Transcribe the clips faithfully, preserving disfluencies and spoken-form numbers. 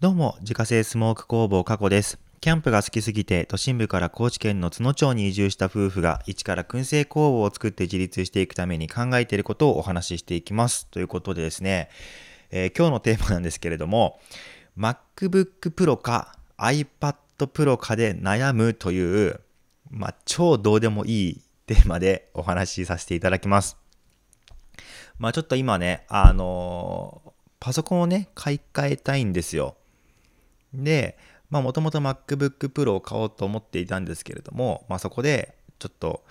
どうも、自家製スモーク工房加古です。キャンプが好きすぎて、都心部から高知県の津野町に移住した夫婦が、一から燻製工房を作って自立していくために考えていることをお話ししていきます。ということでですね、えー、今日のテーマなんですけれども、MacBook Pro か iPad Pro かで悩むという、まあ、超どうでもいいテーマでお話しさせていただきます。まあ、ちょっと今ね、あのー、パソコンをね、買い替えたいんですよ。で、まあもともと MacBook Pro を買おうと思っていたんですけれども、まあそこでちょっと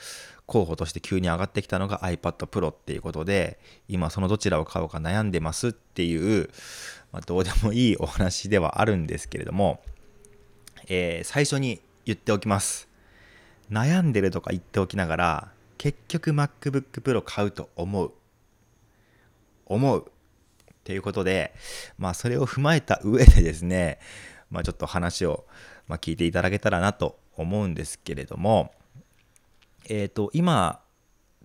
候補として急に上がってきたのが iPad Pro っていうことで、今そのどちらを買おうか悩んでますっていう、まあ、どうでもいいお話ではあるんですけれども、えー、最初に言っておきます。悩んでるとか言っておきながら、結局 MacBook Pro 買うと思う。思う。ということで、まあそれを踏まえた上でですね、まあ、ちょっと話を聞いていただけたらなと思うんですけれども、えーと、今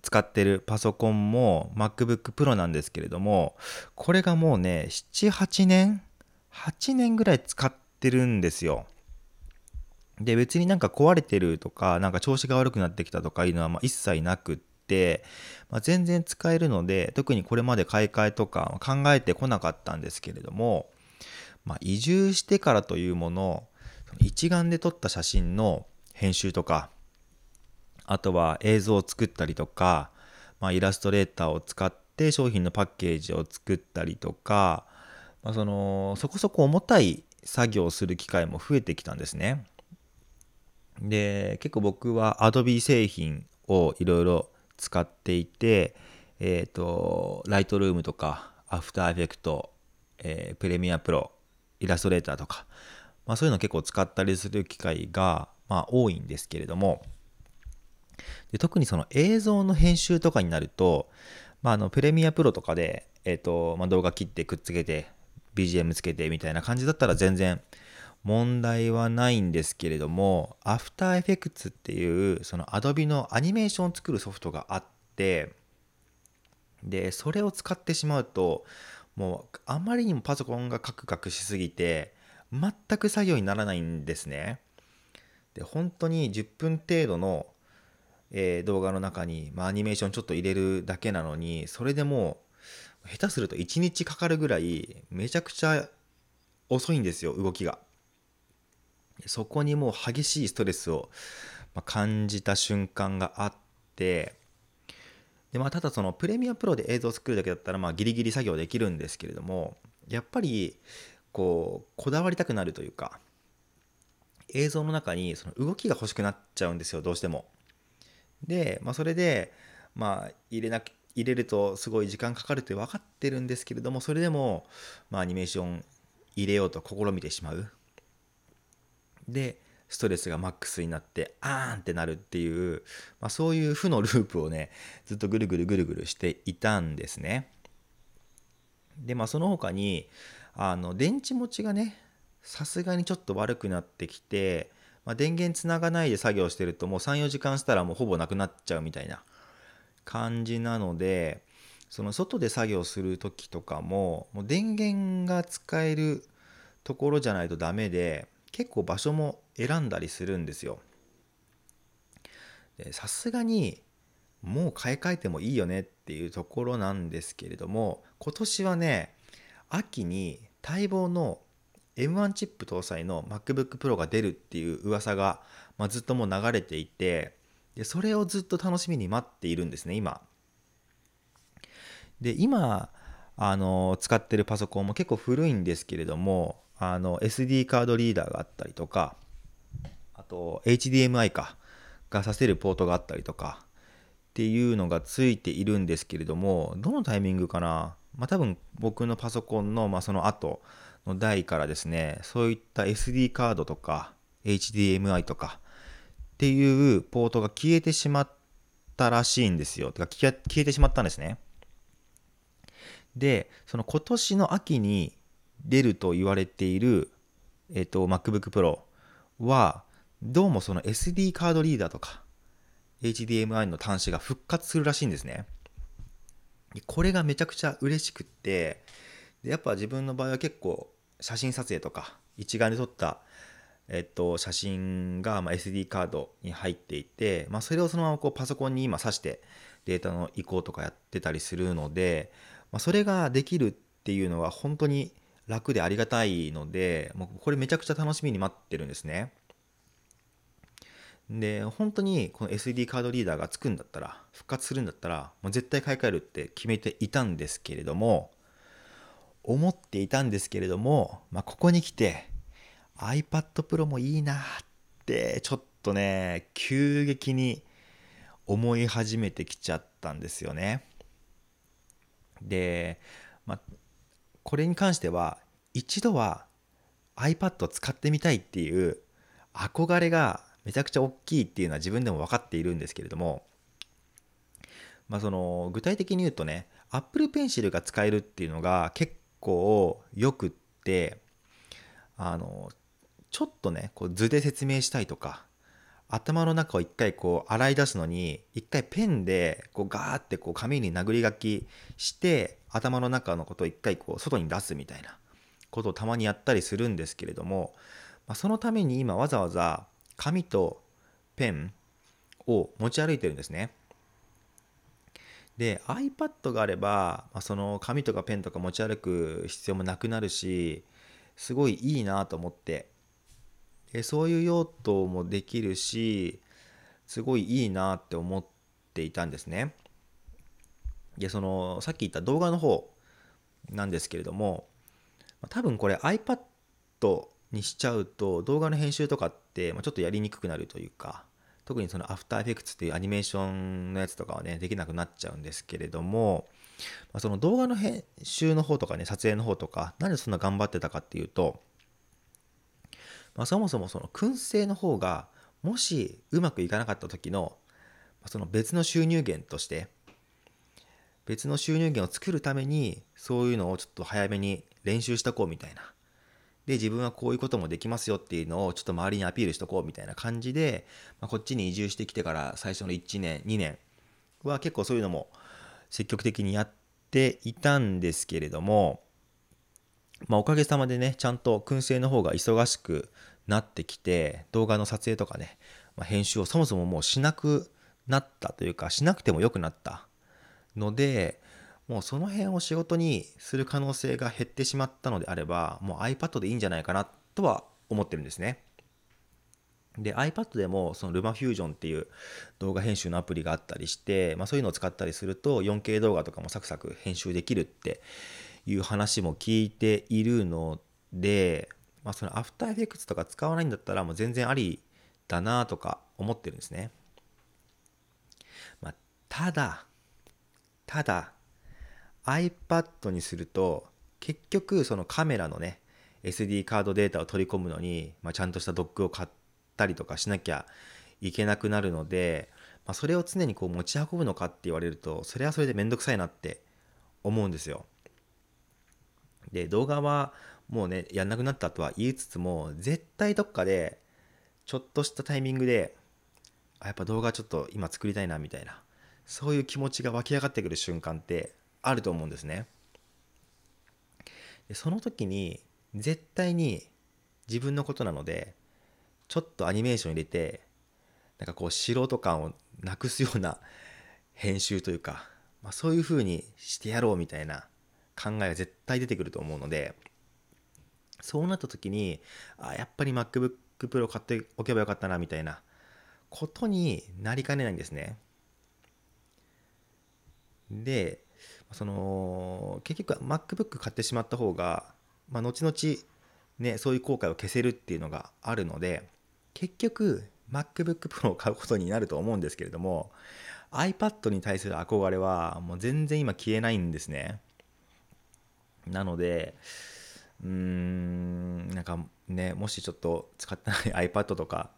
使ってるパソコンも MacBook Pro なんですけれども、これがもうね、なな、はちねん、はちねんぐらい使ってるんですよ。で、別になんか壊れてるとか、なんか調子が悪くなってきたとかいうのはまあ一切なくって、まあ、全然使えるので、特にこれまで買い替えとか考えてこなかったんですけれども、まあ、移住してからというもの、一眼で撮った写真の編集とか、あとは映像を作ったりとか、まあ、イラストレーターを使って商品のパッケージを作ったりとか、まあ、そのそこそこ重たい作業をする機会も増えてきたんですね。で、結構僕は Adobe 製品をいろいろ使っていて、えっと、Lightroom とか After Effects、えー、プレミアプロ、イラストレーターとか、まあ、そういうの結構使ったりする機会が、まあ、多いんですけれども、で、特にその映像の編集とかになると、まあ、あのプレミアプロとかで、えーとまあ、動画切ってくっつけて ビージーエム つけてみたいな感じだったら全然問題はないんですけれども、 After Effects っていうその Adobe のアニメーションを作るソフトがあって、でそれを使ってしまうと、もうあまりにもパソコンがカクカクしすぎて全く作業にならないんですね。で、本当にじゅっぷん程度の、えー、動画の中に、まあ、アニメーションちょっと入れるだけなのに、それでもう下手するといちにちかかるぐらいめちゃくちゃ遅いんですよ、動きが。そこにもう激しいストレスを感じた瞬間があって、で、まあ、ただそのプレミアプロで映像を作るだけだったら、まあギリギリ作業できるんですけれども、やっぱりこうこだわりたくなるというか、映像の中にその動きが欲しくなっちゃうんですよ、どうしても。で、まあ、それで、まあ、入れなく入れるとすごい時間かかるって分かってるんですけれども、それでも、まあ、アニメーション入れようと試みてしまう。で、ストレスがマックスになってあーんってなるっていう、まあ、そういう負のループをね、ずっとぐるぐるぐるぐるしていたんですね。で、まあその他にあの電池持ちがね、さすがにちょっと悪くなってきて、まあ、電源つながないで作業してると、もうさん、よじかんしたらもうほぼなくなっちゃうみたいな感じなので、その外で作業する時とかも、もう電源が使えるところじゃないとダメで、結構場所も選んだりするんですよ。さすがにもう買い替えてもいいよねっていうところなんですけれども、今年はね、秋に待望の エムワン チップ搭載の MacBook Pro が出るっていう噂が、まあ、ずっともう流れていて、でそれをずっと楽しみに待っているんですね、今。で、今あの使ってるパソコンも結構古いんですけれども、あの エスディー カードリーダーがあったりとか、あと エイチディーエムアイ かが挿せるポートがあったりとかっていうのがついているんですけれども、どのタイミングかな、まあ多分僕のパソコンのまあその後の代からですね、そういった エスディー カードとか エイチディーエムアイ とかっていうポートが消えてしまったらしいんですよ。てか消えてしまったんですね。で、その今年の秋に出ると言われている、えっと、MacBook Pro はどうもその エスディー カードリーダーとか エイチディーエムアイ の端子が復活するらしいんですね。これがめちゃくちゃ嬉しくって、でやっぱ自分の場合は結構写真撮影とか一眼で撮った、えっと、写真がまあ エスディー カードに入っていて、まあ、それをそのままこうパソコンに今挿してデータの移行とかやってたりするので、まあ、それができるっていうのは本当に楽でありがたいので、もうこれめちゃくちゃ楽しみに待ってるんですね。で、本当にこの エスディー カードリーダーがつくんだったら、復活するんだったら、もう絶対買い替えるって決めていたんですけれども、思っていたんですけれども、まあ、ここに来て iPad Pro もいいなってちょっとね、急激に思い始めてきちゃったんですよね。で、まあ、これに関しては一度は iPad を使ってみたいっていう憧れがめちゃくちゃ大きいっていうのは自分でも分かっているんですけれども、まあ、その具体的に言うとね、 Apple Pencil が使えるっていうのが結構よくって、あのちょっとねこう図で説明したいとか、頭の中を一回こう洗い出すのに一回ペンでこうガーってこう紙に殴り書きして頭の中のことを一回こう外に出すみたいなことをたまにやったりするんですけれども、まあ、そのために今わざわざ紙とペンを持ち歩いてるんですね。で、 iPad があれば、まあ、その紙とかペンとか持ち歩く必要もなくなるし、すごいいいなと思って、でそういう用途もできるし、すごいいいなって思っていたんですね。で、そのさっき言った動画の方なんですけれども、多分これ iPad にしちゃうと動画の編集とかってちょっとやりにくくなるというか、特にその After Effects っていうアニメーションのやつとかはねできなくなっちゃうんですけれども、その動画の編集の方とかね、撮影の方とか、なんでそんな頑張ってたかっていうと、まあ、そもそもその燻製の方がもしうまくいかなかった時のその別の収入源として、別の収入源を作るためにそういうのをちょっと早めに練習しとこうみたいな、で自分はこういうこともできますよっていうのをちょっと周りにアピールしとこうみたいな感じで、まあ、こっちに移住してきてから最初のいちねんにねんは結構そういうのも積極的にやっていたんですけれども、まあ、おかげさまでねちゃんと燻製の方が忙しくなってきて、動画の撮影とかね、まあ、編集をそもそももうしなくなったというか、しなくてもよくなったので、もうその辺を仕事にする可能性が減ってしまったのであれば、もう iPad でいいんじゃないかなとは思ってるんですね。で、 iPad でもその LumaFusion っていう動画編集のアプリがあったりして、まあ、そういうのを使ったりすると よんケー 動画とかもサクサク編集できるっていう話も聞いているので、まあ、その After Effects とか使わないんだったらもう全然ありだなとか思ってるんですね。まあ、ただただiPad にすると結局そのカメラのね エスディー カードデータを取り込むのに、まあ、ちゃんとしたドックを買ったりとかしなきゃいけなくなるので、まあ、それを常にこう持ち運ぶのかって言われると、それはそれでめんどくさいなって思うんですよ。で、動画はもうねやんなくなったとは言いつつも、絶対どっかでちょっとしたタイミングで、あ、やっぱ動画ちょっと今作りたいなみたいな、そういう気持ちが湧き上がってくる瞬間ってあると思うんですね。で、その時に絶対に自分のことなので、ちょっとアニメーション入れて、なんかこう素人感をなくすような編集というか、まあ、そういう風にしてやろうみたいな考えが絶対出てくると思うので、そうなった時に、あ、やっぱり MacBook Pro 買っておけばよかったなみたいなことになりかねないんですね。で、その結局 MacBook 買ってしまった方が、まあ、後々、ね、そういう後悔を消せるっていうのがあるので、結局 MacBook Pro を買うことになると思うんですけれども、 iPad に対する憧れはもう全然今消えないんですね。なので、うーん、なんかね、もしちょっと使ってない iPad とか、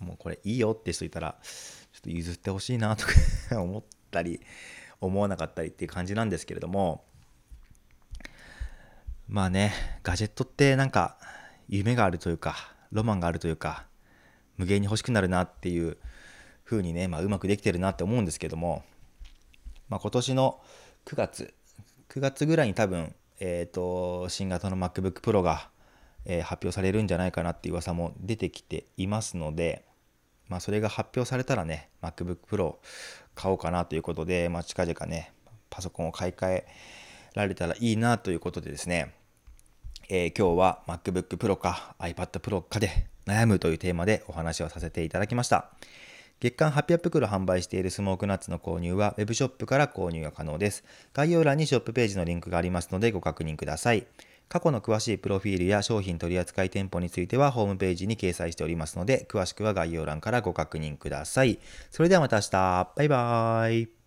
もうこれいいよって人いたらちょっと譲ってほしいなとか思ったり思わなかったりっていう感じなんですけれども、まあね、ガジェットってなんか夢があるというか、ロマンがあるというか、無限に欲しくなるなっていう風にね、まあ、うまくできてるなって思うんですけども、まあ、今年のくがつ、くがつぐらいに多分、えー、と新型の MacBook Pro が、えー、発表されるんじゃないかなっていう噂も出てきていますので、まあ、それが発表されたらね MacBook Pro を買おうかなということで、まあ、近々ねパソコンを買い替えられたらいいなということでですね、えー、今日は MacBook Pro か iPad Pro かで悩むというテーマでお話をさせていただきました。月間はっぴゃく袋販売しているスモークナッツの購入は Web ショップから購入が可能です。概要欄にショップページのリンクがありますのでご確認ください。過去の詳しいプロフィールや商品取扱店舗についてはホームページに掲載しておりますので、詳しくは概要欄からご確認ください。それではまた明日。バイバーイ。